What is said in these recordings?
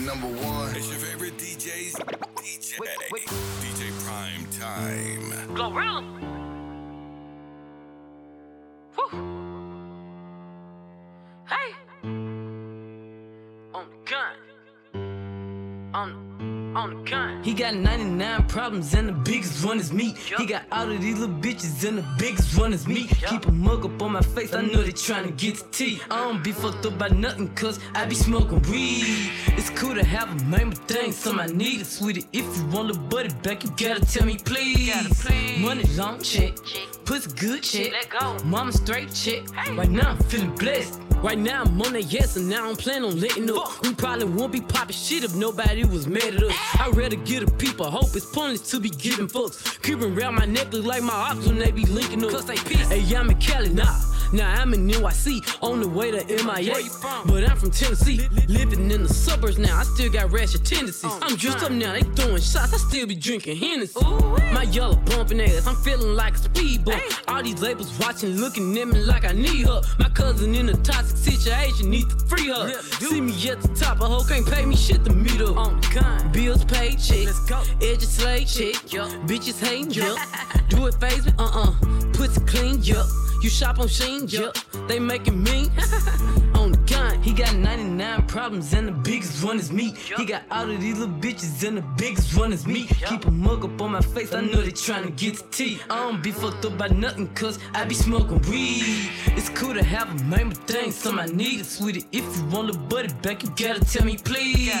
be number one. It's your favorite DJs, DJ DJ Prime Time. Glorilla. Hey, on the gun. He got 99 problems and the biggest one is me. He got all of these little bitches and the biggest one is me. Keep a mug up on my face, I know they tryna get the tea. I don't be fucked up by nothing cause I be smoking weed. It's cool to have a man but there ain't something I need. Sweetie, if you want the buddy back, you gotta tell me please. Money long check, pussy good check, mama straight check. Right now I'm feeling blessed. Right now I'm on that yes and now I don't plan on letting up. We probably won't be popping shit if nobody was mad at us. I'd rather get a peep, I hope it's pointless to be giving fucks. Creeping round my neck look like my ops when they be linking up. Cause they pissed. Hey, I'm in Cali, nah, I'm in NYC, on the way to MIA. But I'm from Tennessee, living in the suburbs now, I still got ratchet tendencies. I'm juiced up now, they throwing shots, I still be drinking Hennessy. My yellow bumping ass, I'm feeling like a speed bump. All these labels watching, looking at me like I need her. My cousin in the toxic situation needs to free her. See me at the top, a hoe can't pay me shit to meet up. On the gun, bills paid, check. Let's go. Edges slay, check. Yup. Bitches hating, yup. Do it phase me, pussy clean, yup. You shop on Sheen, yup. They making mean. On the gun, he got 99 problems and the biggest one is me. He got all of these little bitches and the biggest one is me. Keep a mug up on my face, I know they tryna get the tea. I don't be fucked up by nothing cause I be smoking weed. It's cool to have a man but things. Some I need it, sweetie. If you want the buddy back, you gotta tell me, please.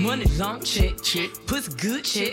Money long check, pussy good check,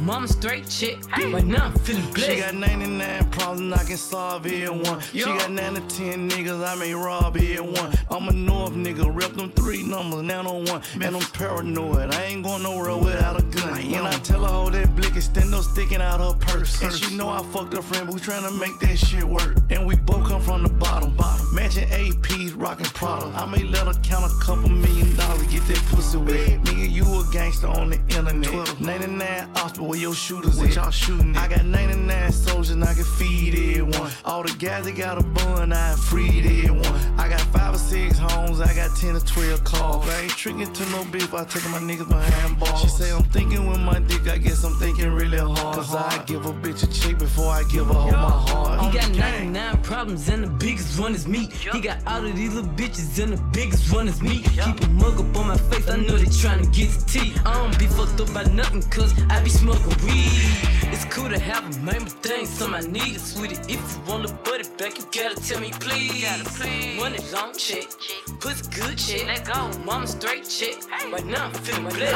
mama straight check. Right now I'm feeling blessed. She got 99 problems, I can solve every one. She got 9 to 10 niggas, I may rob every one. I'm a North nigga, rep them 3 numbers, now no one. Man, I'm paranoid, I ain't going nowhere without a gun. When I tell her all that blick is still no sticking out her purse. And she know I fucked her friend, but we trying to make that shit work. And we both come from the bottom, matching APs, rockin' product. I may let her count a couple $1,000,000, get that pussy wet. Nigga, you a gangster on the internet. 12. 99 hospital where your shooters at. Y'all shooting at. I got 99 soldiers and I can feed everyone. All the guys that got a bun, I freed everyone. I got 5 or 6 homes, I got 10 or 12 cars. I ain't tricking to no bitch by taking my niggas behind bars. She say I'm thinking with my dick, I guess I'm thinking really hard. Cause I give a bitch a check before I give her all my heart. He got 99 problems and the biggest one is me. He got all of these little bitches and the biggest one is me. Keep a mug up on my face, I know they tryna get the tea. I don't be fucked up by nothing cause I be smoking weed. It's cool to have a man but there ain't something I need it, sweetie. If you want the buddy back, you gotta tell me please. Money long check, pussy good check, mama straight check. Right now I'm feeling blessed, we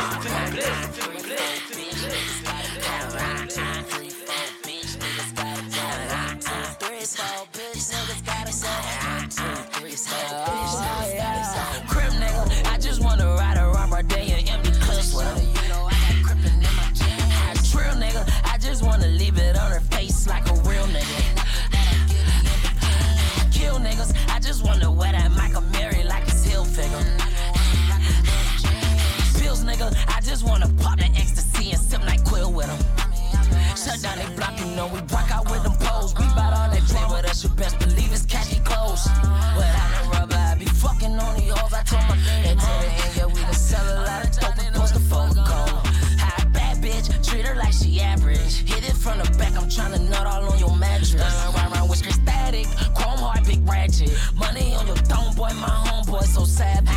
rock out with them poles. We bout all that flavor, that's your best believe it's khaki clothes. Without the rubber, I be fucking on the hoes. I told my girl that to the end, yeah, we done sell a lot of dope and post the phone call. High bad bitch, treat her like she average. Hit it from the back, I'm tryna nut all on your mattress. Round round whiskers static, chrome hard, big ratchet. Money on your dome, boy, my homeboy so savage.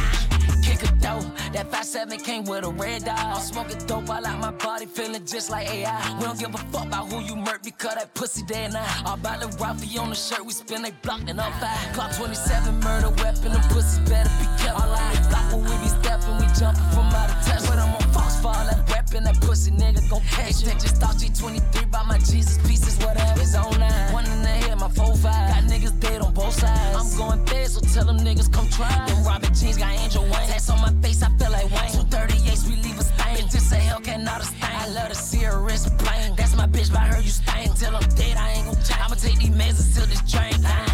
Kick a dope, that 5-7 came with a red dot. I'm smoking dope, I like my body feeling just like AI. We don't give a fuck about who you murk because that pussy dead now. All about the Ralphie on the shirt, we spin they block and I'm fine. Clock 27 murder weapon, them pussies better be kept. All on the block when we be stepping, we jumping from out of touch. But I'm on Fox for all that reppin', that pussy nigga gon' catch it. They just thought G23 by my Jesus pieces, whatever. It's on 9, one in the head, my 4-5. Got niggas dead on both sides. I'm going there, so tell them niggas come try. Them Robin jeans got Angel Wayne. That's on my face, I feel like Wayne. 238s, we leave a stain. Bitch, this a Hellcat, not a stain. I love to see her wrist plain. That's my bitch, by her you stain. Till I'm dead, I ain't gon' change. I'ma take these meds and seal this drain.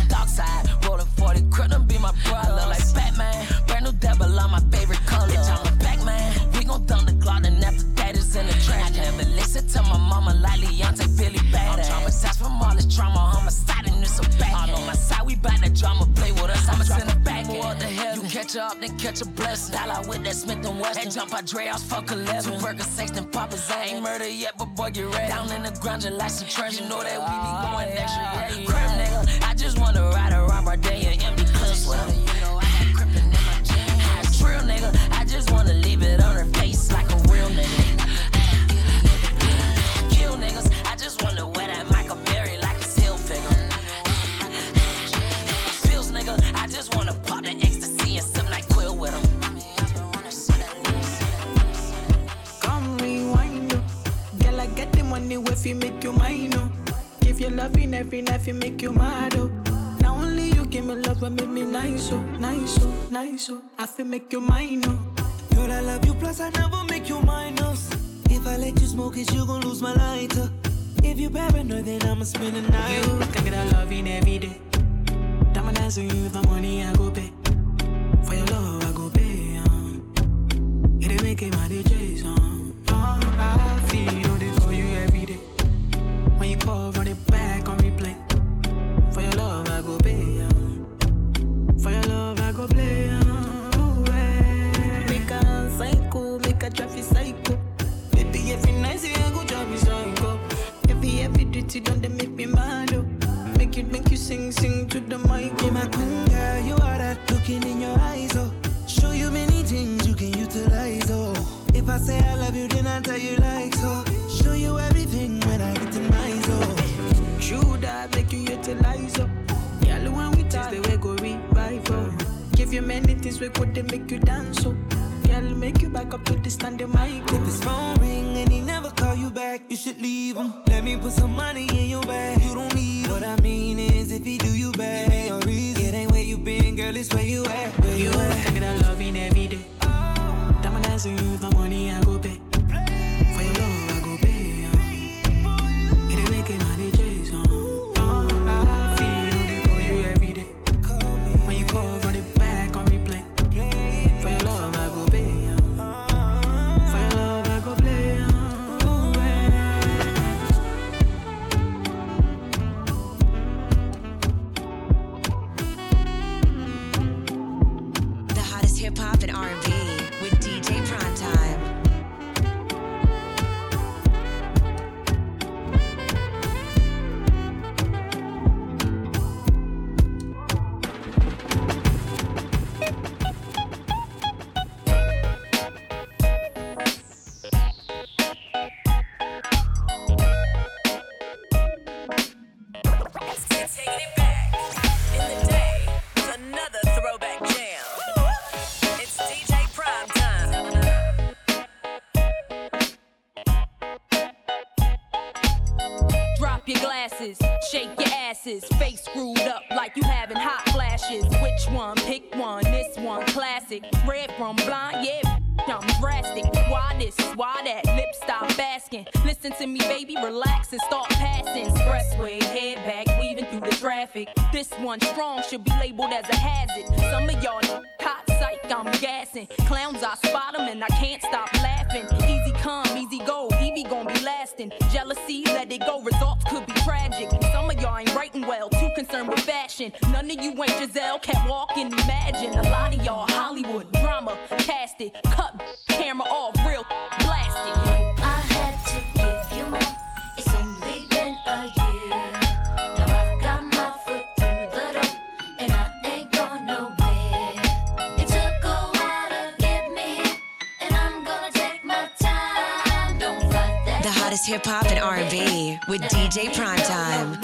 Dark side, rolling 40, Krypton be my bro. I look like Batman. Brand new devil on my favorite color. Bitch, I'm a black man. We gon' dump the Glock and after that is in the trash. I never listen to my mama like Leontay Billy Badass. I'm traumatized from all this trauma, homicide and it's a fact. All on my side, we bout that drama, play with us, I'ma send it back. What the hell you catch catch her up, then catch a blessing. Dollar with that Smith and Wesson. That jump out Dre, I was fuck 11. Two burger, sex, then Papa Zane. Ain't murder yet, but boy, get ready. Down in the ground, just like some treasure. You know that we be going extra, yeah. Crib, nigga, I just wanna ride around my day and empty clips. Well, you know I got crippin' in my jeans. Real nigga, I just wanna leave it on her face like a real nigga. Kill niggas, I just wanna wear that Michael Berry like a seal figure. Feels nigga, I just wanna pop the ecstasy and something like Quill with him. Come rewind, girl, I get the money if you make your mind up. Give your love in every night, you make your mind up. Now only you give me love and make me nice, oh, nice, oh, nice, oh. I feel make your mind up. Girl, I love you, plus I never make your minus. If I let you smoke it, you gon' lose my lighter. If you paranoid, then I'ma spend the night. You look like I love in every day. I'ma dance with you, the money I go pay. For your love, I go pay, It ain't making my DJs, I feel you know they call you every day. When you call, run it back on replay. For your love, I go pay, For your love, I go play, Make a psycho, make a traffic psycho. Baby, every night, see I go job me psycho. Every duty, don't they make me mad, oh. Make you sing, sing to the mic. Oh my queen, girl, you are that looking in your eyes, oh. Show you many things you can utilize, oh. If I say I love you, then I tell you like so. Show you everything when I get to my oh. Should I make you utilize, oh. Yellow when we talk, they will go revive, oh. Give you many things, we could they make you dance, oh. Girl, make you back up to the standing mic. Let this phone ring and he never call you back. You should leave him. Let me put some money in your bag. You don't need what I mean is if he do you bad, it ain't, reason. It ain't where you been, girl. It's where you at. Where you at? Thinking I love in every day. Diamond eyes on you, the money I go pay. For your love I go pay. It ain't making money, Jason. I feel it for you every day. When you call, run it back on replay. For your love. Hip-hop and R&B with DJ Primetime. Face screwed up like you having hot flashes. Which one? Pick one. This one classic. Red from blind, yeah, I'm drastic. Why this? Why that? Lip stop asking. Listen to me, baby, relax and start passing. Expressway, head back, weaving through the traffic. This one strong should be labeled as a hazard. Some of y'all hot psych, I'm gassing. Clowns, I spot them and I can't stop laughing. Easy come, easy go, Evie gon' be lasting. Jealousy, let it go, results could be tragic. Some of y'all ain't writing well, too concerned with fashion. None of you ain't Giselle, can't walk and imagine. A lot of y'all Hollywood drama, cast it, cut camera off, real blasted. I had to give you more, it's only been a year. Now I've got my foot through the door, and I ain't gone nowhere. It took a while to get me here, and I'm gonna take my time. Don't fight that. The hottest hip hop and R&B with DJ Primetime.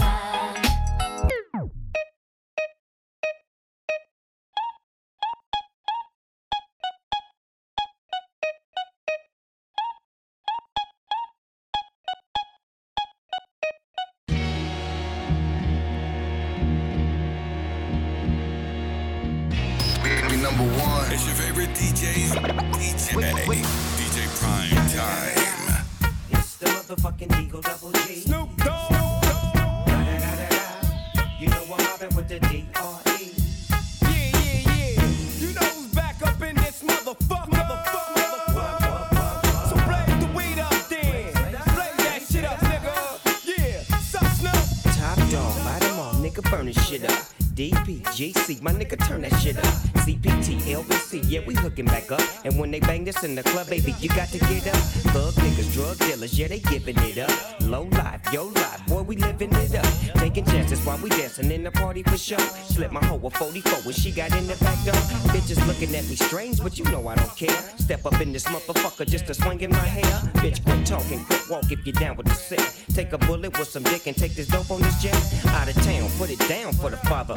It's your favorite DJ Prime Time. It's the motherfucking Eagle Double G. Snoop Dogg. You know I'm hopping with the D.R.E. Yeah. You know who's back up in this motherfucker. So blaze the weed up then. Blaze that shit up, nigga. Yeah, stop Snoop. Top dog, light 'em all, nigga, burn this shit up. DP, GC, my nigga, turn that shit up. CPT, LBC, yeah, we hooking back up. And when they bang this in the club, baby, you got to get up. Thug niggas, drug dealers, yeah, they giving it up. Low life, yo life, boy, we living it up. Taking chances while we dancing in the party for sure. Slipped my hoe a 44 when she got in the back door. Bitches looking at me strange, but you know I don't care. Step up in this motherfucker just to swing in my hair. Bitch, quit talking, quit walk if you're down with the sick. Take a bullet with some dick and take this dope on this jet. Out of town, put it down for the father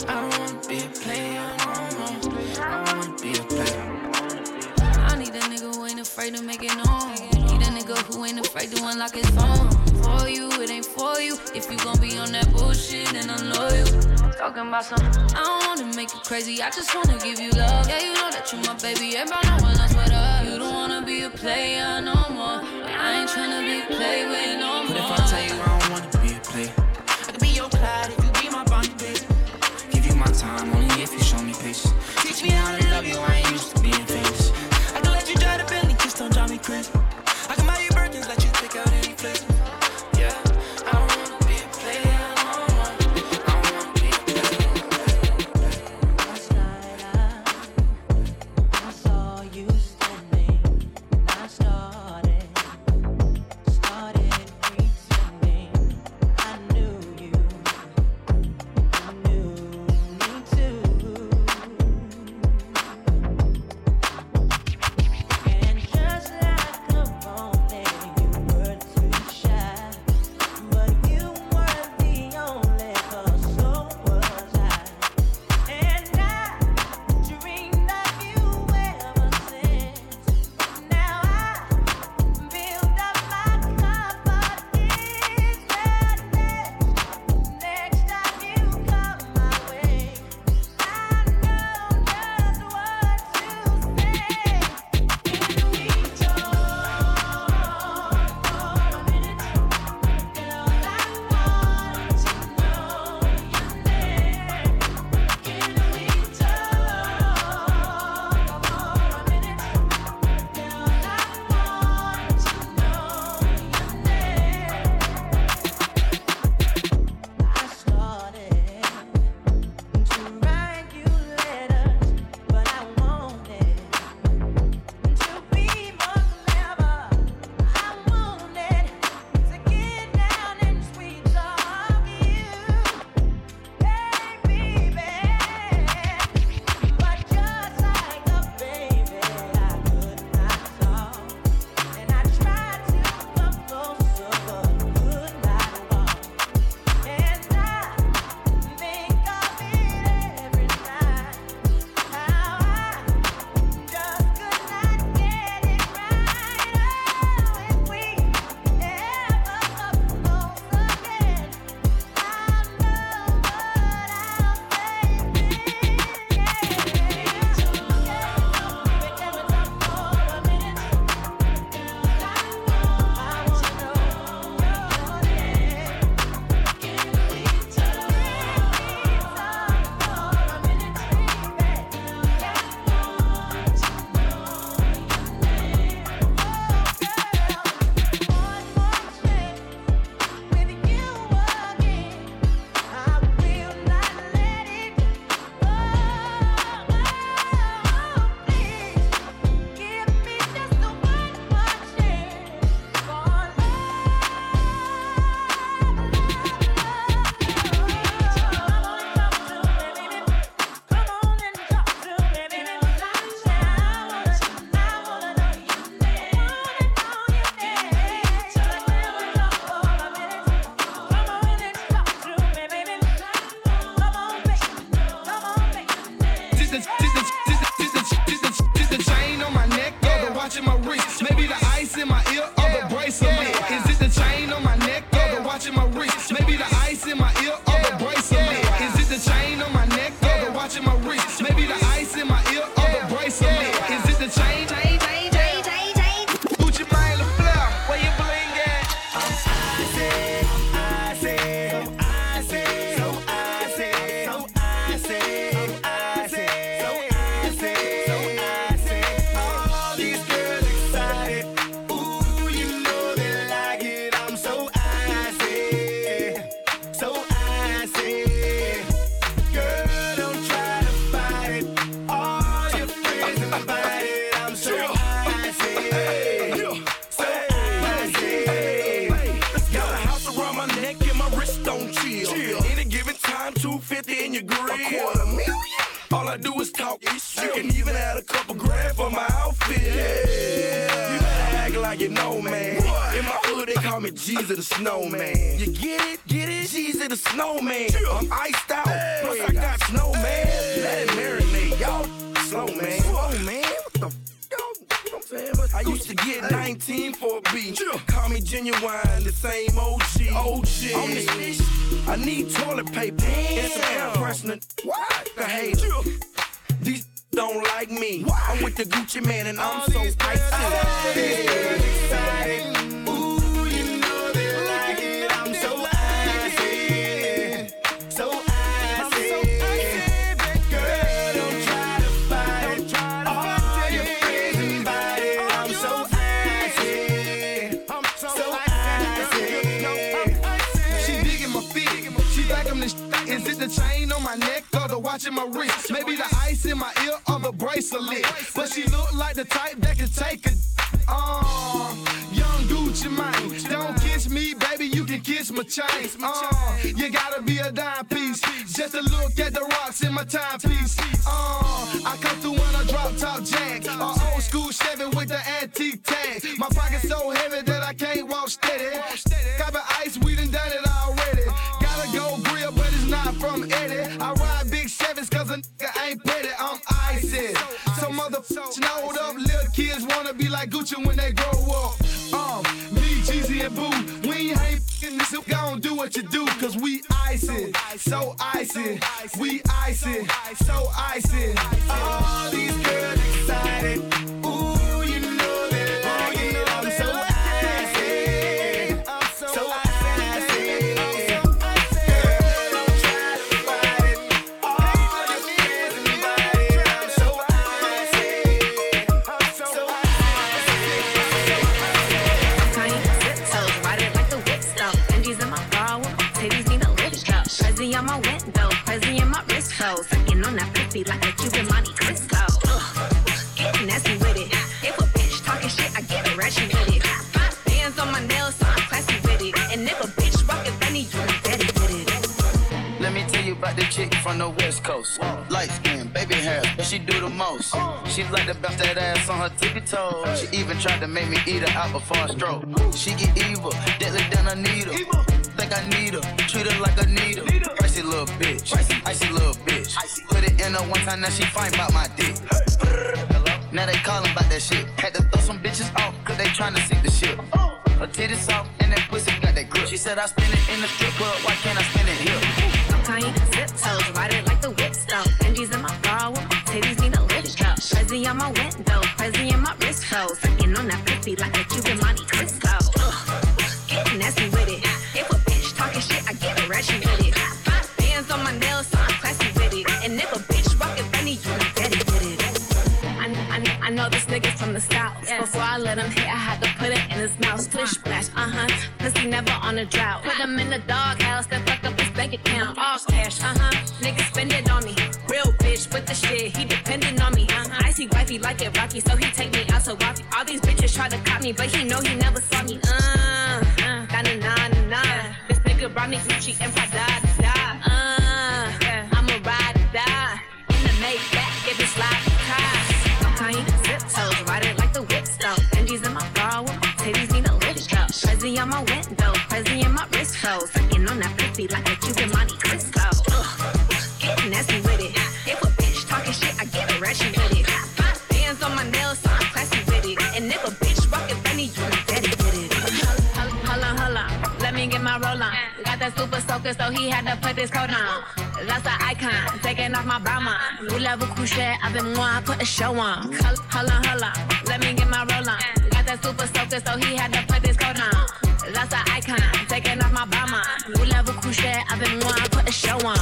I don't wanna be a player no more. I don't wanna be a player. I need a nigga who ain't afraid to make it known. Need a nigga who ain't afraid to unlock his phone. For you, it ain't for you. If you gon' be on that bullshit, then I'm loyal. Talking about some. I don't wanna make you crazy, I just wanna give you love. Yeah, you know that you my baby, everybody know when I sweat up. You don't wanna be a player no more. I ain't tryna be played with no more. But if I tell you I don't wanna be a player, I could be your Clyde if you be my Bonnie, baby. Give you my time, only if you show me patience. Teach me how to love you, I ain't used to being famous. I can let you drive the Bentley, just don't drive me crazy. I can buy you Birkins, let you pick out any place. Yeah, I don't wanna be a player, I don't wanna be a player. I started out, I saw you standing, I started. in your grill. $250,000. All I do is talk. You can even add a couple grand for my outfit. Yeah. You better act like you know, man. What? In my hood, they call me Jesus the Snowman. You get it? Get it? Jesus the Snowman. Chill. I'm iced out. Hey. Plus, I got snow, man. Hey. Let it marinate, y'all. Slow, man. Slow, man. What the f***? I used to get 19 for a beat. Call me genuine, the same OG. On this bitch, I need toilet paper. Damn. And some air freshener. What? The haters. These don't like me. Why? I'm with the Gucci man and all I'm so icy. These girls excited. Ooh, you know they like it. I'm so icy. So icy. Is it the chain on my neck or the watch in my wrist? Maybe the ice in my ear or the bracelet. But she look like the type that could take a young Gucci mane. Don't kiss me, baby, you can kiss my chains. You gotta be a dime piece just to look at the rocks in my timepiece. I come through on a drop top jack, or old school Chevy with the antique tag. My pocket's so heavy that I can't walk steady. Copy ice, we done done it already. Gotta go grill, but it's not from Eddie. I ride big Chevys cause a nigga ain't petty. I'm icy. So motherfuckers snowed up. Little kids wanna be like Gucci when they grow up. Me, Jeezy, and Boo. We ain't f***ing this. Gon' do what you do cause we icy. So icy. We icy. So icy. All these girls excited. Ooh, you know they like it. I'm so icy. On my window, crazy in my wrist though, sucking on that pussy like a Cuban Monte Cristo. Getting nasty with it. If a bitch talking shit, I get a ratchet with it. 5 bands on my nails, so I'm classy with it. And if a bitch rockin' funny, you better with it. Let me tell you about the chick from the West Coast. Light skin, baby hair, she do the most. She like to bounce that ass on her tippy toes. She even tried to make me eat her out before I stroke. She get evil, deadly than a needle. Think I need her, treat her like a needle. Icy little bitch, icy little bitch. Put it in her one time, now she fightin' about my dick. Now they callin' about that shit. Had to throw some bitches off, cause they tryna sink the shit. Her titties off, and that pussy got that grip. She said I spend it in the strip club, why can't I spend it here? I'm tying zip toes, ride it like the whip stuff. Benji's in my bra, with my titties need a lift cup. Crazy on my window, crazy in my wrist toes. Sucking on that pussy like a Cuban Monte Cristo. Getting nasty with it. If a bitch talking shit, I get a ratchet with it. 5 bands on my nails, so I'm classy with it. And if a bitch rockin' funny, you better get it. I know this nigga's from the South. Yes. Before I let him hit, I had to put it in his mouth. Splish splash, pussy never on a drought. Put him in the doghouse, then fuck up his bank account. All cash, nigga spend it on me. Real bitch with the shit, he dependent on me. I see wifey like it rocky, so he take me out to wifey. All these bitches try to cop me, but he know he never saw me. This nigga brought me Gucci and Prada to die. I'ma ride or die. In the Maybach, give it slide to cars. I'm tying zip toes, ride it like the whip stuff. Benji's in my bra, with my titties need a lift cup. Crazy on my window, crazy in my wrist toes. Sucking on that pussy like a Cuban Monte Cristo. Getting nasty with it. If a bitch talking shit, I get a ratchet with it. 5 bands on my nails, so I'm classy with it. And if a bitch rockin' funny, you better with it. Hold on. Let me get my roll on. Got that super soaker, so he had to put this coat on. That's an icon, taking off my bomber. New level couché, I've been more, I put a show on. Hold on. Let me get my roll on. Got that super soaker, so he had to put this coat on. That's an icon, taking off my bomber. New level couché, I've been more, I put a show on.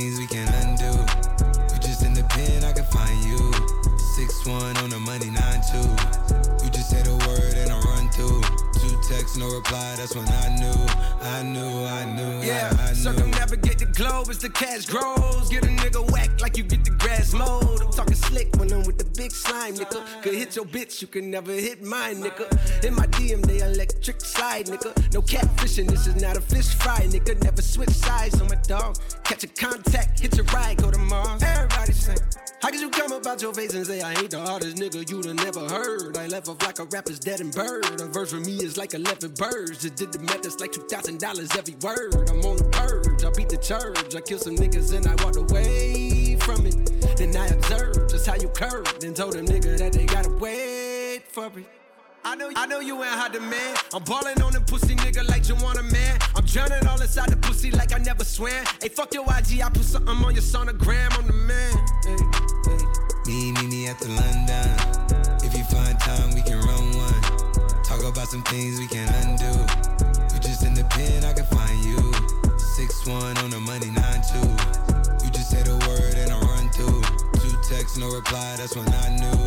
things we can undo. You just in the pen, I can find you. 6'1" on the money, 9'2". You just said a word and I run through. 2 texts, no reply, that's when I knew. Yeah, I knew. Circumnavigate the globe as the cash grows. Get a nigga whack like you get the grass mowed. I'm talking slick when I'm with the big slime, nigga. Could hit your bitch, you can never hit mine, nigga. In my DM, they electric slide, nigga. No catfishing, this is not a fish fry, nigga. Never switch sides on my dog. Catch a contact, hit your ride, go to Mars. Everybody sing. How could you come about your face and say I ain't the hardest nigga you done never heard? I left off like a rapper's dead and bird. A verse for me is like 11 birds. Just did the math, that's like $2,000 every word. I'm on the purge, I beat the church. I kill some niggas and I walked away from it. Then I observed just how you curved and told a nigga that they gotta wait for it. I know you ain't hot demand. I'm ballin' on them pussy nigga like you want a man. I'm drowning all inside the pussy like I never swam. Hey, fuck your IG, I put something on your sonogram. I'm the man. Me after London. If you find time, we can run one. Talk about some things we can undo. You just in the pen, I can find you. 6'1" on the money, 9'2". You just said a word and I run through. 2 texts, no reply, that's when I knew,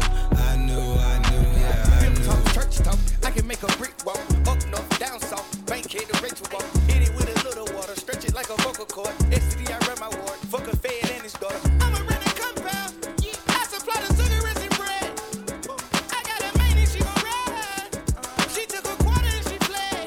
yeah. Talk, church talk, I can make a brick wall. Up north, down south, bank in the ritual. Hit it with a little water, stretch it like a vocal cord. STD, I run my ward, fuck a fed and his daughter. I'm a running compound, I supply the cigarettes and bread. I got a man and she gon' ride. She took a quarter and she fled.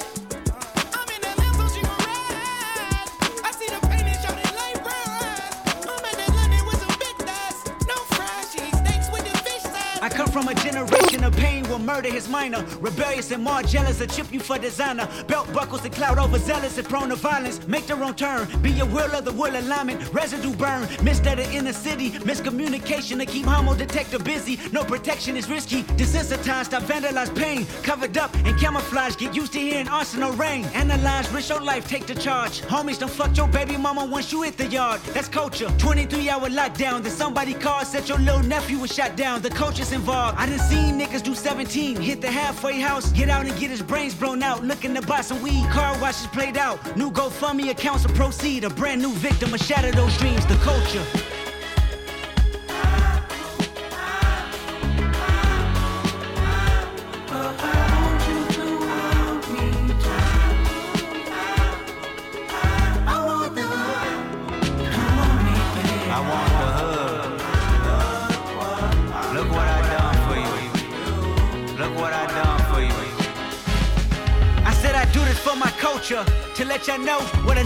I'm in the limbo, she gon' ride. I see the pain and shot it like brown. I'm in the London with some big thighs. No fries, she eats steaks with the fish size. I come from a generation of pain. Will murder his minor, rebellious and more jealous. A chip you for designer, belt buckles and clout overzealous and prone to violence. Make the wrong turn, be a will of the will alignment, residue burn. Missed at the inner city, miscommunication to keep homo detector busy. No protection is risky, desensitized. I vandalize pain, covered up and camouflage. Get used to hearing arsenal rain. Analyze, risk your life, take the charge. Homies, don't fuck your baby mama once you hit the yard. That's culture. 23-hour lockdown. Then somebody called, said your little nephew was shot down. The coach is involved. I done seen niggas do 17, hit the halfway house, get out and get his brains blown out. Looking to buy some weed, car washes played out. New GoFundMe accounts to proceed. A brand new victim, a shatter those dreams. The culture. To let y'all know what a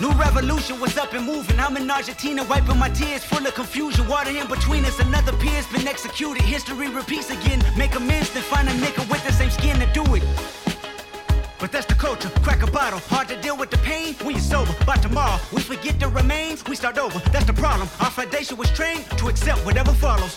New revolution was up and moving. I'm in Argentina, wiping my tears, full of confusion. Water in between us, another peer's been executed. History repeats again. Make amends, then find a nigga with the same skin to do it. But that's the culture, crack a bottle. Hard to deal with the pain when you're sober. By tomorrow, we forget the remains, we start over. That's the problem. Our foundation was trained to accept whatever follows.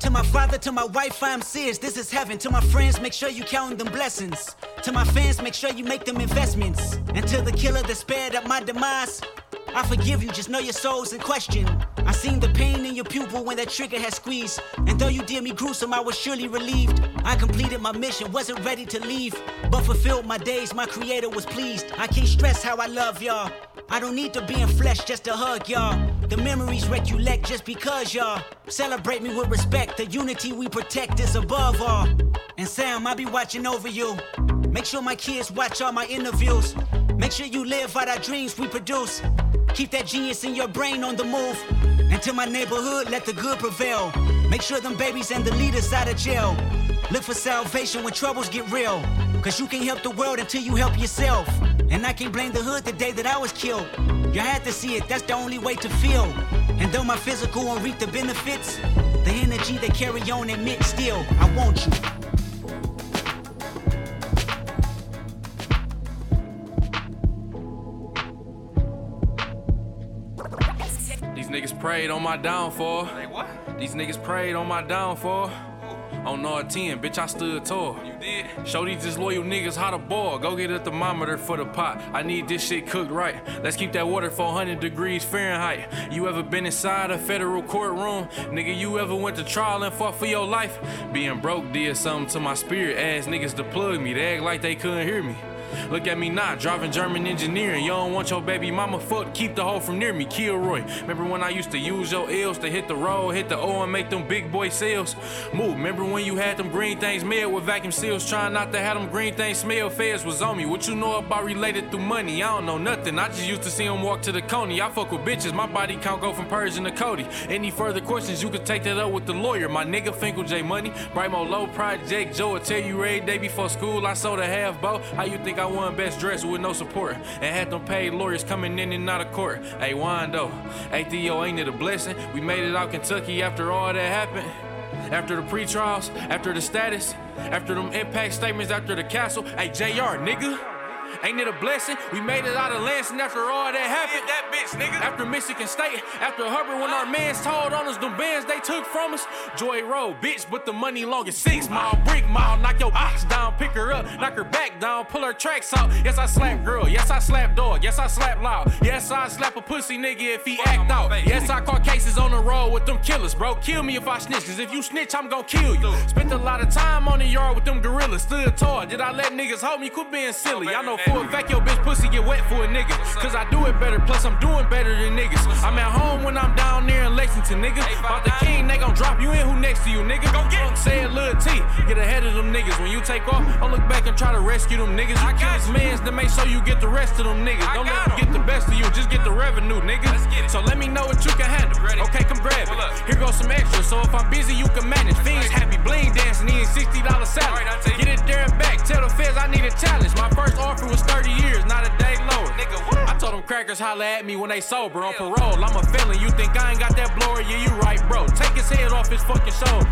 To my father, to my wife, I am serious, this is heaven. To my friends, make sure you count them blessings. To my fans, make sure you make them investments. And to the killer that spared up my demise, I forgive you, just know your soul's in question. I seen the pain in your pupil when that trigger had squeezed. And though you did me gruesome, I was surely relieved. I completed my mission, wasn't ready to leave, but fulfilled my days, my creator was pleased. I can't stress how I love y'all. I don't need to be in flesh just to hug y'all. The memories recollect just because y'all celebrate me with respect. The unity we protect is above all. And Sam, I be watching over you. Make sure my kids watch all my interviews. Make sure you live out our dreams we produce. Keep that genius in your brain on the move. And to my neighborhood, let the good prevail. Make sure them babies and the leaders out of jail. Look for salvation when troubles get real. Cause you can't help the world until you help yourself. And I can't blame the hood the day that I was killed. You had to see it, that's the only way to feel. And though my physical won't reap the benefits, the energy they carry on and admit still, I want you. These niggas prayed on my downfall. They what? These niggas prayed on my downfall. On R10, bitch, I stood tall. You did? Show these disloyal niggas how to boil. Go get a thermometer for the pot. I need this shit cooked right. Let's keep that water 400 degrees Fahrenheit. You ever been inside a federal courtroom? Nigga, you ever went to trial and fought for your life? Being broke did something to my spirit. Ass niggas to plug me. They act like they couldn't hear me. Look at me now, driving German engineering. You don't want your baby mama, fuck, keep the hoe from near me. Kilroy, remember when I used to use your L's to hit the road, hit the O and make them big boy sales? Move, remember when you had them green things mailed with vacuum seals, trying not to have them green things smell? Feds was on me, what you know about related through money? I don't know nothing, I just used to see them walk to the Coney. I fuck with bitches, my body count go from Persian to Cody. Any further questions, you can take that up with the lawyer. My nigga Finkel J Money, Brightmo Low Project Joe, I tell you every day before school, I sold a half bow. How you think I won best dressed with no support, and had them paid lawyers coming in and out of court? Hey, Wando, ATO, ain't it a blessing? We made it out Kentucky after all that happened. After the pre-trials, after the status, after them impact statements, after the castle. Hey, JR, nigga. Ain't it a blessing? We made it out of Lansing after all that happened. That bitch, nigga. After Michigan State, after Hubbard, when our mans told on us, them bands they took from us. Joy Road, bitch, but the money long as 6 mile, brick mile. Knock your ox down, pick her up, knock her back down, pull her tracks out. Yes, I slap girl. Yes, I slap dog. Yes, I slap loud. Yes, I slap a pussy nigga if he act out. Yes, I caught cases on the road with them killers, bro. Kill me if I snitch, cause if you snitch, I'm gon' kill you. Spent a lot of time on the yard with them gorillas. Stood tall. Did I let niggas hold me? Quit being silly. I know for a fact your bitch pussy get wet for a nigga. Cause I do it better, plus I'm doing better than niggas. I'm at home when I'm down there in Lexington, nigga. About the king, they gon' drop you in, who next to you, nigga? Go get him. Say a little T, get ahead of them niggas. When you take off, don't look back and try to rescue them niggas. You kill these mans, then make sure you get the rest of them niggas. Don't let them get the best of you, just get the revenue, nigga. So let me know what you can handle. Okay, come grab it. Here goes some extra, so if I'm busy, you can manage. Fiends happy, bling dancing, eating $60 salad. Get it there and back, tell the feds I need a challenge. My first offer was 30 years, not a day lower. Nigga, I told them crackers holler at me when they sober. On parole, I'm a felon. You think I ain't got that blower? Yeah, you right, bro. Take his head off his fucking shoulder.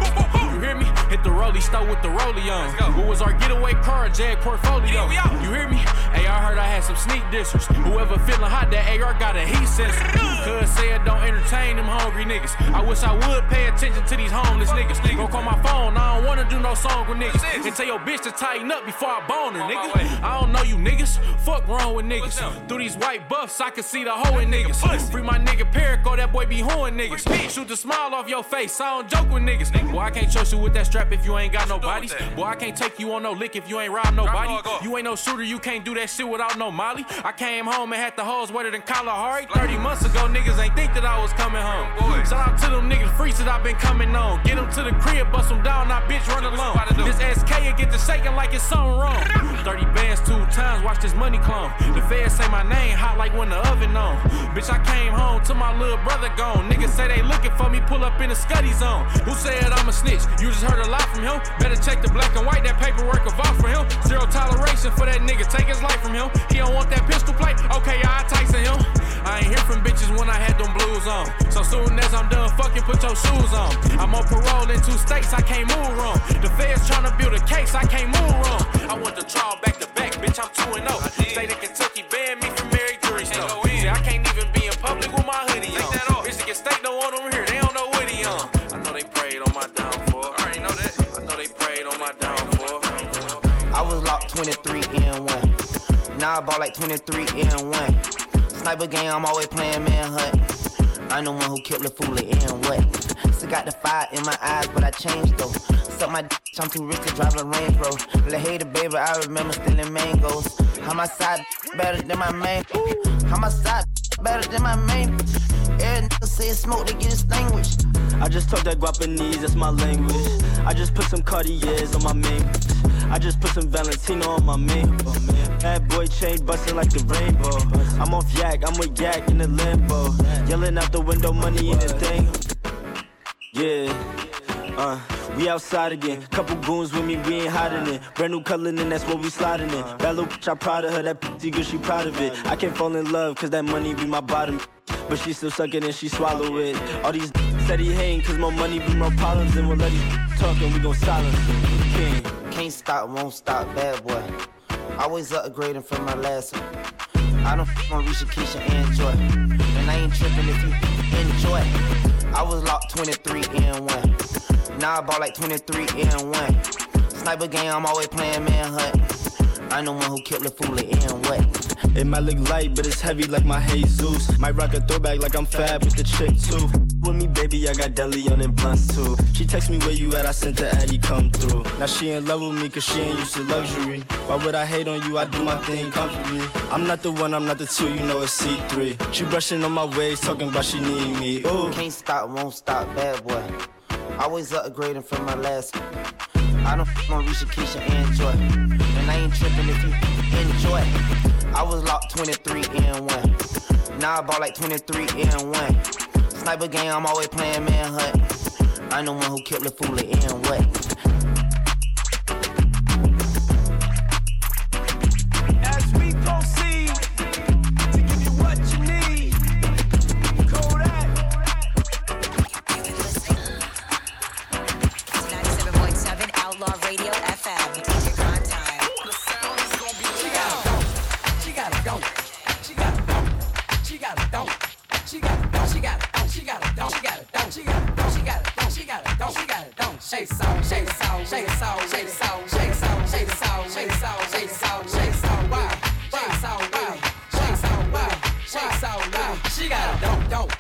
You hear me? Hit the rollie store with the rollie on. Who was our getaway car? Jag portfolio. You hear me? Hey, I heard I had some sneak dissers. Whoever feeling hot, that AR got a heat sensor. Cuz said don't entertain them hungry niggas. I wish I would pay attention to these homeless niggas. Go call my phone. I don't wanna do no song with niggas. And tell your bitch to tighten up before I bone her, nigga. I don't know you niggas, fuck wrong with niggas. Through these white buffs, I can see the hoe in niggas. Free my nigga Perico, that boy be hoeing niggas. Shoot the smile off your face, I don't joke with niggas. Boy, I can't trust you with that strap if you ain't got no bodies. Boy, I can't take you on no lick if you ain't robbed nobody. You ain't no shooter, you can't do that shit without no money. Molly. I came home and had the hoes wetter than Kalahari. 30 months ago, niggas ain't think that I was coming home. Shout out to them niggas, freaks that I've been coming on. Get them to the crib, bust them down, now bitch run alone. This SK, it get to shaking like it's something wrong. 30 bands 2 times, watch this money clump. The feds say my name, hot like when the oven on. Bitch, I came home to my little brother gone. Niggas say they looking for me, pull up in the Scuddy zone. Who said I'm a snitch? You just heard a lot from him. Better check the black and white, that paperwork evolved for him. Zero toleration for that nigga, take his life from him. He don't want that pistol plate, okay, I Tyson him. I ain't hear from bitches when I had them blues on. So soon as I'm done fucking, put your shoes on. I'm on parole in 2 states, I can't move wrong. The feds tryna build a case, I can't move wrong. I want the trial back to back, bitch, I'm 2-0. State of Kentucky banned me from Mary Jury stuff. I can't even be in public with my hoodie on. Michigan State don't want him here, they don't know what he on. I know they prayed on my downfall. I already know that. I know they prayed on my downfall. I was locked 23-1. Now I bought like 23-1. Sniper game, I'm always playing manhunt. I'm the one who killed the fool and what. Still got the fire in my eyes, but I changed though. Suck my d***, I'm too rich to drive a Range, bro. Let hater, baby, I remember stealing mangoes. How my side better than my main? How my side better than my main? Every nigga say it's smoke, they get extinguished. I just talk that Guapanese, that's my language. I just put some Cartiers on my main. I just put some Valentino on my main. Bad boy chain bustin' like the rainbow. I'm off yak, I'm with yak in the Lambo. Yelling out the window, money in the thing. Yeah, we outside again. Couple goons with me, we ain't hiding it. Brand new color, and that's what we sliding in. That little bitch, I proud of her. That pussy girl, she proud of it. I can't fall in love, cause that money be my bottom. But she still suckin' and she swallow it. All these said he hatin' cause my money be my problems. And we'll let these talkin', we gon' silence it. Can't stop, won't stop, bad boy. Always upgrading from my last one. I don't f*** on Risha, Keisha, and Joy. And I ain't trippin' if you enjoy. I was locked 23-1. Now I bought like 23-1. Sniper game, I'm always playing manhunt. I'm the one who killed the fool and what. It might look light, but it's heavy like my Jesus. Might rock a throwback like I'm fab with the chick too. With me, baby, I got deli on and blunts too. She text me where you at, I sent the Addy come through. Now she in love with me cause she ain't used to luxury. Why would I hate on you, I do my thing comfortably. I'm not the one, I'm not the two, you know it's C3. She brushing on my ways, talking about she need me. Ooh. Can't stop, won't stop, bad boy. Always upgrading from my last one. I don't f*** on Risha, Keisha, and Joy. And I ain't trippin' if you enjoy. I was locked 23-1. Now I bought like 23-1. Sniper game, I'm always playing manhunt. I'm the one who killed the fool and what. She got a dope.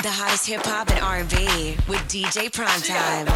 The hottest hip hop and R&B with DJ Primetime.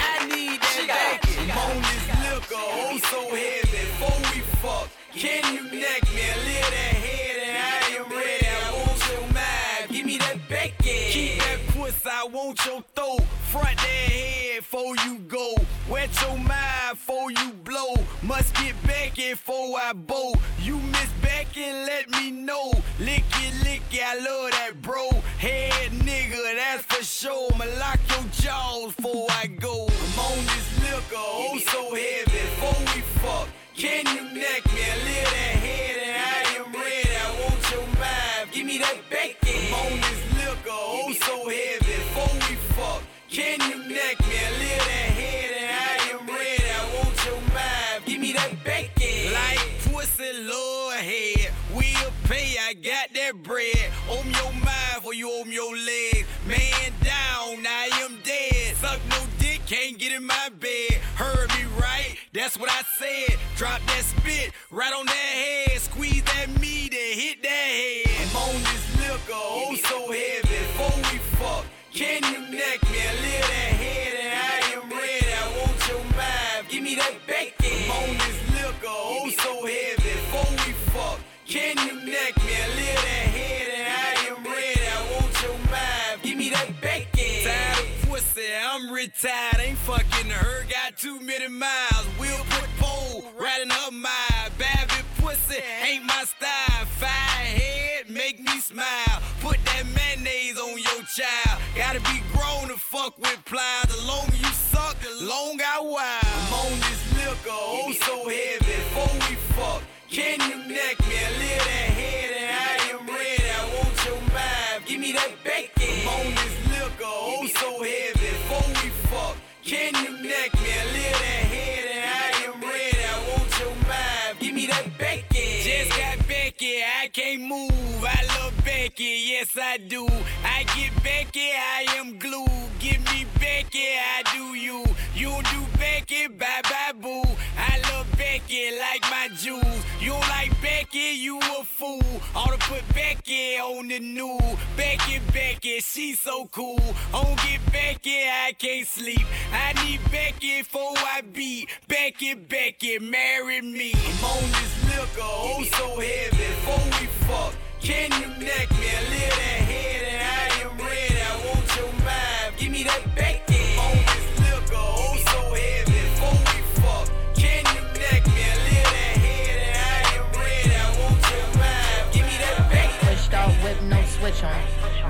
I need that back. I'm on this liquor, oh so heavy. Before we fuck, can you neck me? I live that head and I am ready. I want your mind, give me that back end. Keep that pussy, I want your throat. Front that head before you go. Wet your mind before you blow. Must get back in before I bow. You miss back and let me know. Licky, I love that bro. Head nigga, that's for sure. I'ma lock your jaws before I go. I'm on this liquor, oh so heavy. Before we fuck, can you neck me? I live that head and I am ready. I want your vibe, give me that back end. I'm on this liquor, oh so heavy. Before we fuck, can you neck me? I live that head and I am ready. I want your vibe, give me that back end. Like pussy, Lord head. We'll pay, I got that bread. Open your mind before you open your leg. Man down, I am dead. Suck no dick, can't get in my bed. Heard me right, that's what I said. Drop that spit right on that head. Squeeze that meat and hit that head. I'm on this liquor, oh so heavy. Before we fuck, can you neck me? I live that head and I am ready. I want your vibe, give me that bacon. I'm on this liquor, oh so heavy. Before we fuck, can you neck me? I live that head and I am ready. I want your vibe, give me that bacon. Tired of pussy, I'm retired. Ain't fucking her, got too many miles. We'll put pole right in her mind. Bad bitch pussy, ain't my style. Fire head, make me smile. Put that mayonnaise on your child. Gotta be grown to fuck with plies. The longer you suck, the longer I wild. I'm on this liquor, oh so heavy. Before we fuck, can you neck me? I live that head and I am ready. I want your vibe, give me that bacon. I'm on this liquor, oh so heavy. Before we fuck, can you neck me? I live that head and I am ready. I want your vibe, give me that bacon. Just got Becky, I can't move. I love Becky, yes I do. I get Becky, I am glue. Give me Becky, I do you. You don't do Becky, bye-bye boo. I love Becky like my juice. You don't like Becky, you a fool. Oughta put Becky on the new. Becky, she so cool. Don't get Becky, I can't sleep. I need Becky before I beat. Becky, marry me. I'm on this liquor, oh so heavy. Before we fuck, can you neck me? I live that head and I am ready. I want your vibe, give me that bacon. On this liquor, oh so heavy. Before we fuck, can you neck me? I live that head and I am ready. I want your vibe, give me that bacon. Pushed off with no switch on.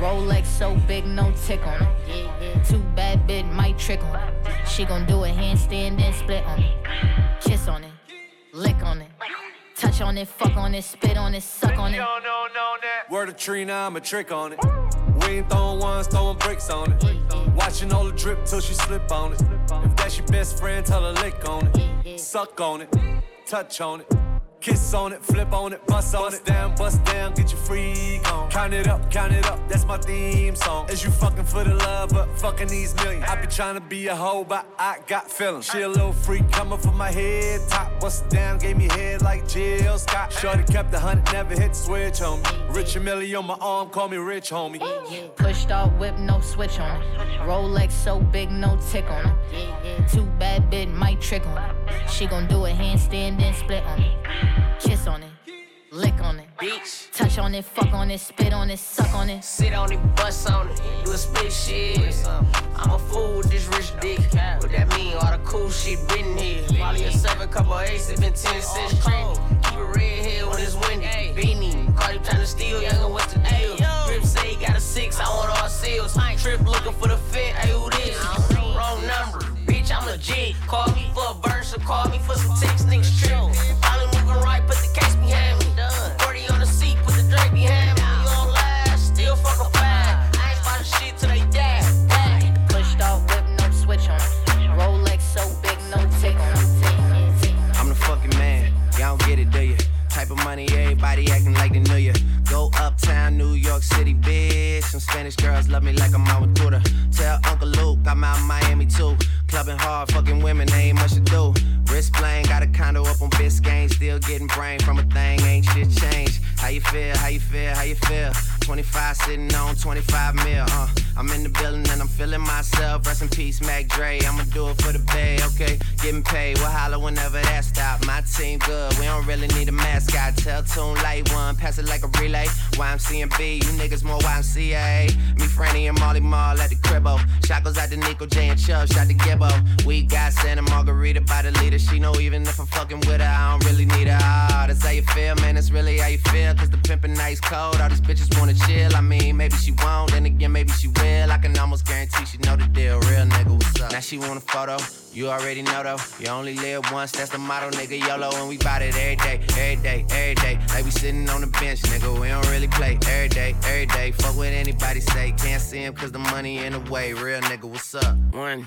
Rolex so big, no tick on it. Too bad, bit might trick on it. She gon' do a handstand and split on it. Kiss on it, lick on it. Touch on it, fuck on it, spit on it, suck on it. Word of Trina, I'm a trick on it. We ain't throwing ones, throwing bricks on it. Watching all the drip till she slip on it. If that's your best friend, tell her lick on it. Suck on it, touch on it. Kiss on it, flip on it, bust on it. Bust down, get your freak on. Count it up, that's my theme song. Is you fucking for the love, but fucking these millions. I be trying to be a hoe, but I got feelings. She a little freak, coming for my head top. Bust down, gave me head like Jill Scott. Shorty kept 100, never hit the switch, homie. Rich and Millie on my arm, call me rich, homie. Pushed off whip, no switch on it. Rolex so big, no tick on it. Too bad, bit might trick on it. She gon' do a handstand, then split on it. Kiss on it, lick on it, bitch. Touch on it, fuck on it, spit on it, suck on it. Sit on it, bust on it, do a split shit. I'm a fool with this rich dick. What that mean? All the cool shit been here. Follow your 7, couple aces, been 10 cents cold. Keep a red head when it's windy. Beanie, call you tryna steal, youngin' what's the deal? Drip say he got a 6, I want all seals. Trip looking for the fit, hey who this? Wrong number, bitch, I'm legit. Call me for a burn, so call me for some text, niggas trip. Right, put the case behind me. 40 on the seat, put the drink behind me. You don't lie, still fucking fine. I ain't bought shit till they die. Pushed off, whip, no switch on. Rolex so big, no tick on. I'm the fucking man, y'all don't get it, do you? Type of money, everybody acting like they knew you. Go uptown, New York City, bitch. Some Spanish girls love me like I'm out with Buddha. Tell Uncle Luke I'm out in Miami too. Clubbing hard, fucking women, they ain't much to do. Wrist playing, got a condo up on Biscayne. Still getting brain from a thing, ain't shit changed. How you feel? How you feel? How you feel? 25 sitting on 25 mil, I'm in the building and I'm feeling myself. Rest in peace, Mac Dre. I'ma do it for the bay, okay? Getting paid, we'll holler whenever that stop. My team good, we don't really need a mascot. Tell Tune Light One, pass it like a relay. YMC and B, you niggas more YMCA. Me, Franny, and Molly Mall at the cribbo. Shot goes out to Nico, J, and Chubb, shot to Gibbo. We got Santa Margarita by the leader. She know even if I'm fucking with her, I don't really need her. Ah, that's how you feel, man, that's really how you feel. Cause the pimpin' nice cold, all these bitches wanna chill. I mean, maybe she won't, then again, maybe she will. I can almost guarantee she know the deal. Real nigga, what's up? Now she want a photo, you already know though. You only live once, that's the motto, nigga, YOLO. And we bout it every day, every day, every day. Like we sitting on the bench, nigga, we don't really play. Every day, every day, fuck what anybody say. Can't see him cause the money in the way. Real nigga, what's up? One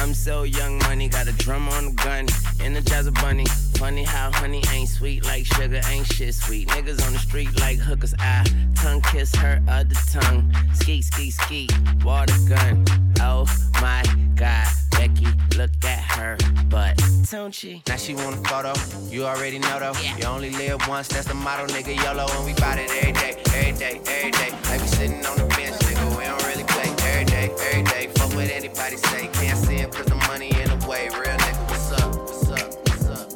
I'm so young money, got a drum on the gun, energize a bunny. Funny how honey ain't sweet like sugar, ain't shit sweet. Niggas on the street like hookers, I tongue kiss her other tongue. Ski, ski, ski, water gun, oh my god. Becky, look at her butt, don't she? Now she want a photo, you already know though. Yeah. You only live once, that's the motto, nigga, YOLO. And we bout it every day, every day, every day. Like we sitting on the bench, nigga, we don't really play. Every day, every day, fuck what anybody say. Can't see him cause the money in the way. Real nigga, what's up? What's up? What's up?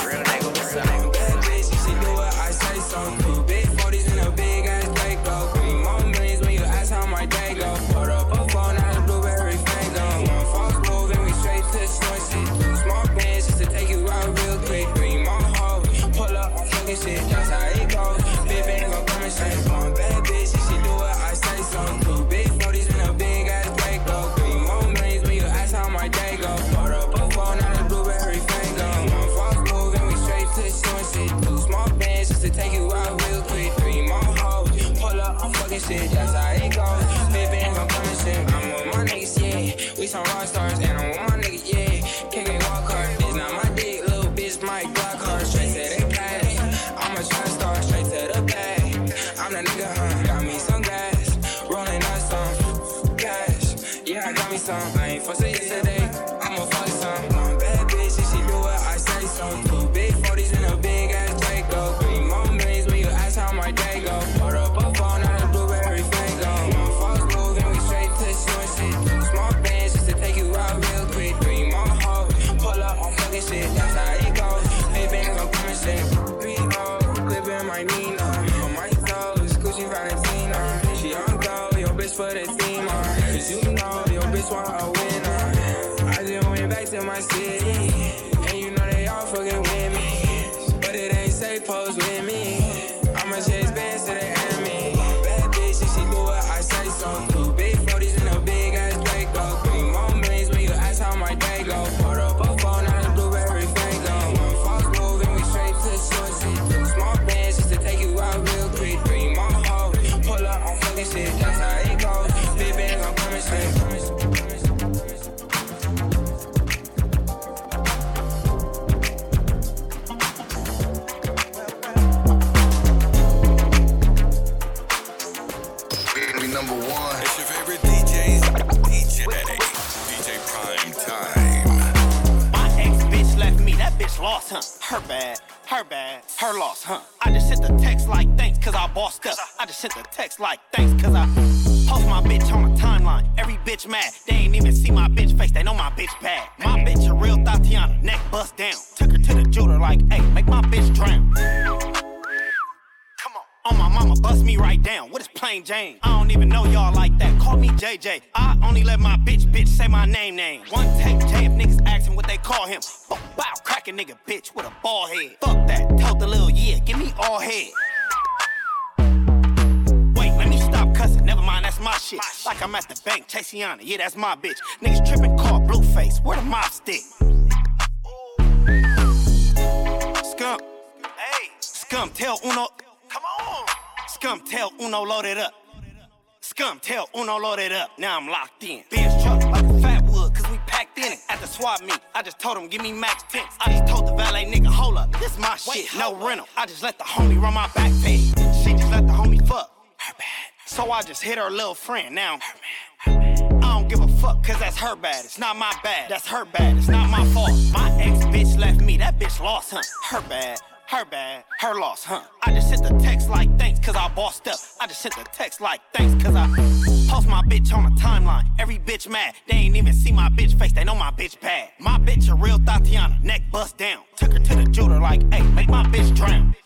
Real nigga, what's up? Real nigga, what's up? Bad bitch, you should do what I say, so cool. Big 40s in a big ass bag, go. 3 more millions when you ask how my day go. Put up a phone, out a blueberry fango. One false move and we straight to the short shit. Two small bands just to take you out real quick. 3 more hoes, pull up, I'm fucking shit. That's how it goes. Big bang, gon' come and shake. One bad bitch, you should do what I say, so cool. Big 40s in a big ass bag, go. 3 more millions when you ask how my day go. Put up a phone, out a blueberry fango. One false move and we straight to the short shit. Two small bands just to take you out real quick. 3 more hoes, pull up, I'm fucking shit. That's how it goes. Big bang, gon' come and shake. I'm with my niggas, yeah. We some rock stars, and I'm with my niggas, yeah. Can't walk hard. It's not my dick, little bitch, my Glock hard. Straight to the cash, I'm a trap star. Straight to the bag, I'm the nigga, huh? Got me some gas, rolling up some cash. Yeah, I got me some. I ain't fussing yesterday, I'ma fuck some. My bad bitch, and she do what I say, so cool. Big 40s in a big ass Draco. 3 more millions when you ask how my day go. Put up a phone, out a blueberry fango. One false move and we straight to short shit. Two small bands just to take you out real quick. 3 more hoes, pull up on fucking shit. That's how it goes. Big bands on coming shit. 3 hoes, clipping my Nina. On my toes, Gucci Valentina. She on go, your bitch for the team, cause you know your bitch want a winner. I just went back to my city, and you know they all fucking with me, but it ain't safe pose with me. I'ma chase bands to the enemy. Bad bitch, and she do what I say, so cool. Big 40s in a big ass Draco. 3 more millions when you ask how my day go. Put up a phone, out a blueberry fango. One false move and we straight to the short shit. Two small bands just to take you out real quick. 3 more hoes, pull up on fucking shit. That's how it goes. Big bands, I'm coming straight. Lost, huh? Her bad, her bad, her loss, huh? I just sent the text like thanks, cause I bossed up. I just sent the text like thanks, cause I post my bitch on a timeline. Every bitch mad, they ain't even see my bitch face, they know my bitch bad. My bitch a real Tatiana, neck bust down. Took her to the jeweler like, hey, make my bitch drown. Come on my mama, bust me right down. What is plain Jane? I don't even know y'all like that. Call me JJ. I only let my bitch say my name. One take, J, if niggas ask him what they call him. Bow, crack a nigga bitch with a ball head. Fuck that, told the little yeah, give me all head. Wait, let me stop cussing, never mind, that's my shit. Like I'm at the bank, Chaseana, yeah, that's my bitch. Niggas trippin', call Blueface, where the mob stick? Scum, hey, scum, tell Uno, come on. Scum tail Uno loaded up. Scum tail Uno loaded up. Now I'm locked in. Benz truck like a Fatwood, cause we packed in it. At the swap meet, I just told him give me max 10. I just told the valet nigga, hold up, this my shit, no rental. I just let the homie run my back page. She just let the homie fuck. Her bad. So I just hit her little friend. Now I'm her man. I don't give a fuck, cause that's her bad. It's not my bad. That's her bad. It's not my fault. My ex bitch left me. That bitch lost, huh? Her bad. Her bad, her loss, huh? I just sent the text like thanks, cause I bossed up. I just sent the text like thanks, cause I post my bitch on a timeline. Every bitch mad, they ain't even see my bitch face, they know my bitch bad. My bitch a real Tatiana, neck bust down. Took her to the jeweler like, hey, make my bitch drown.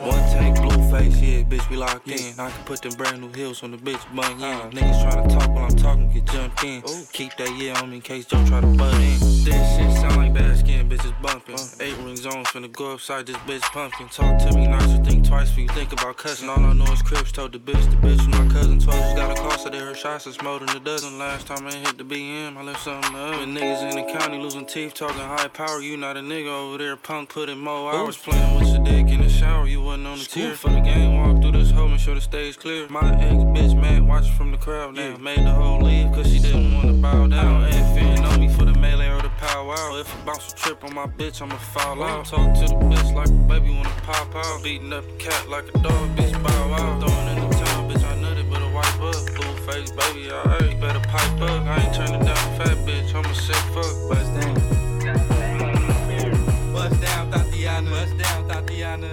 One take, blue face, yeah, bitch, we locked in. I can put them brand new heels on the bitch, bun in. Niggas try to talk while I'm talking, get jumped in. Ooh. Keep that yeah on me in case don't try to butt in. This shit sound like bad skin, bitches bumping. 8 rings on, finna go upside this bitch pumpkin. Talk to me nice, you think twice before you think about cussing. All I know is Crips told the bitch was my cousin. 12's got a car, so they heard shots and smoke in a dozen. Last time I hit the BM, I left something up. When niggas in the county losing teeth, talking high power. You not a nigga over there, punk, putting more hours. Playing with your dick in the shower, you wasn't on the tier. For the game, walk through this hoe, make sure the stage clear. My ex bitch mad, watching from the crowd now. Made the hoe leave, cause she didn't wanna bow down. FN on me for the melee or the powwow. If I bounce a trip on my bitch, I'ma fall out. Talk to the bitch like a baby wanna pop out. Beating up the cat like a dog, bitch, bow out. Throwing in the town, bitch, I nutted, better wipe up. Blue face, baby, alright, better pipe up. I ain't turning down a fat bitch, I'ma sick fuck. Bust down. Bust down, Tatiana. Bust down, Tatiana.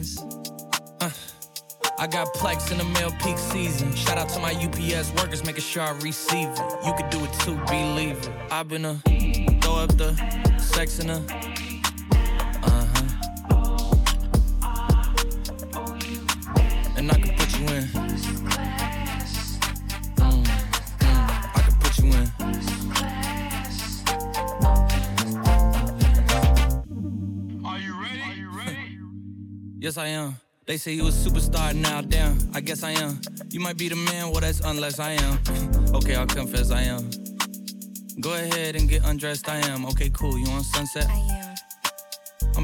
I got plex in the mail peak season. Shout out to my UPS workers, making sure I receive it. You could do it too, believe it. I've been a throw up the sex in a and I can put you in. yes I am. They say you a superstar, now damn, I guess I am. You might be the man, well that's unless I am. Okay, I'll confess I am. Go ahead and get undressed, I am. Okay, cool, you on Sunset? I am. I'm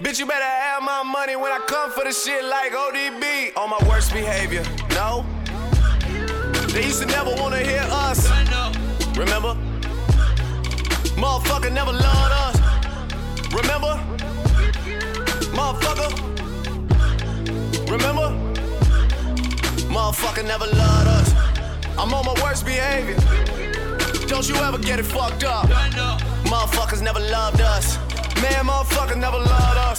Bitch, you better have my money when I come for the shit like ODB. On my worst behavior, no. They used to never wanna hear us. Remember? Motherfucker never loved us. Remember? Motherfucker. Remember? Motherfucker never loved us. I'm on my worst behavior. Don't you ever get it fucked up. Motherfuckers never loved us. Man, motherfucker never loved us.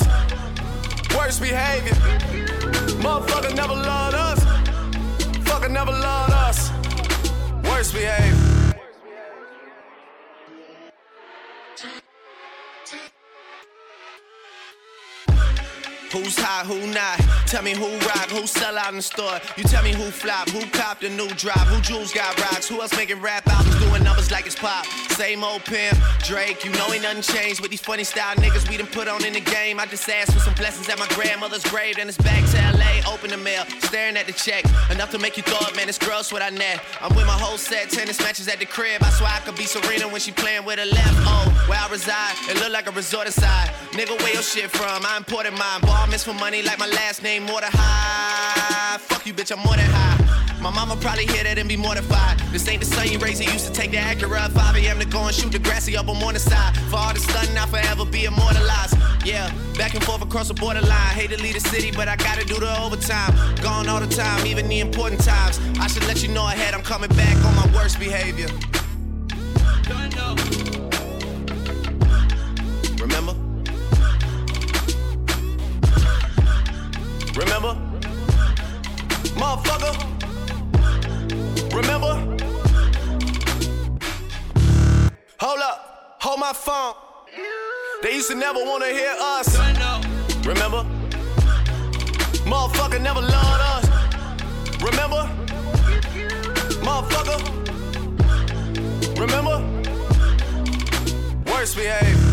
Worst behavior. Motherfucker never loved us. Fucker never loved us. Worst behavior. Who's hot, who not? Tell me who rock, who sell out in the store. You tell me who flop, who copped a new drop, who jewels got rocks, who else making rap albums, doing numbers like it's pop. Same old pimp, Drake, you know ain't nothing changed with these funny style niggas we done put on in the game. I just asked for some blessings at my grandmother's grave, then it's back to LA, open the mail, staring at the check. Enough to make you throw up, man, it's gross what I net. I'm with my whole set, tennis matches at the crib. I swear I could be Serena when she playing with her left. Oh, where I reside, it look like a resort inside. Nigga, where your shit from? I imported mine, boy. I miss for money like my last name, more than high. Fuck you, bitch, I'm more than high. My mama probably hear that and be mortified. This ain't the son you raised, he used to take the Acura at 5 a.m. to go and shoot the grassy up on the side. For all the stunting, I'll forever be immortalized. Yeah, back and forth across the borderline. Hate to leave the city, but I gotta do the overtime. Gone all the time, even the important times. I should let you know ahead, I'm coming back on my worst behavior. Remember? Remember? Motherfucker. Remember? Hold up. Hold my phone. They used to never want to hear us. Remember? Motherfucker never loved us. Remember? Motherfucker. Remember? Worst behavior.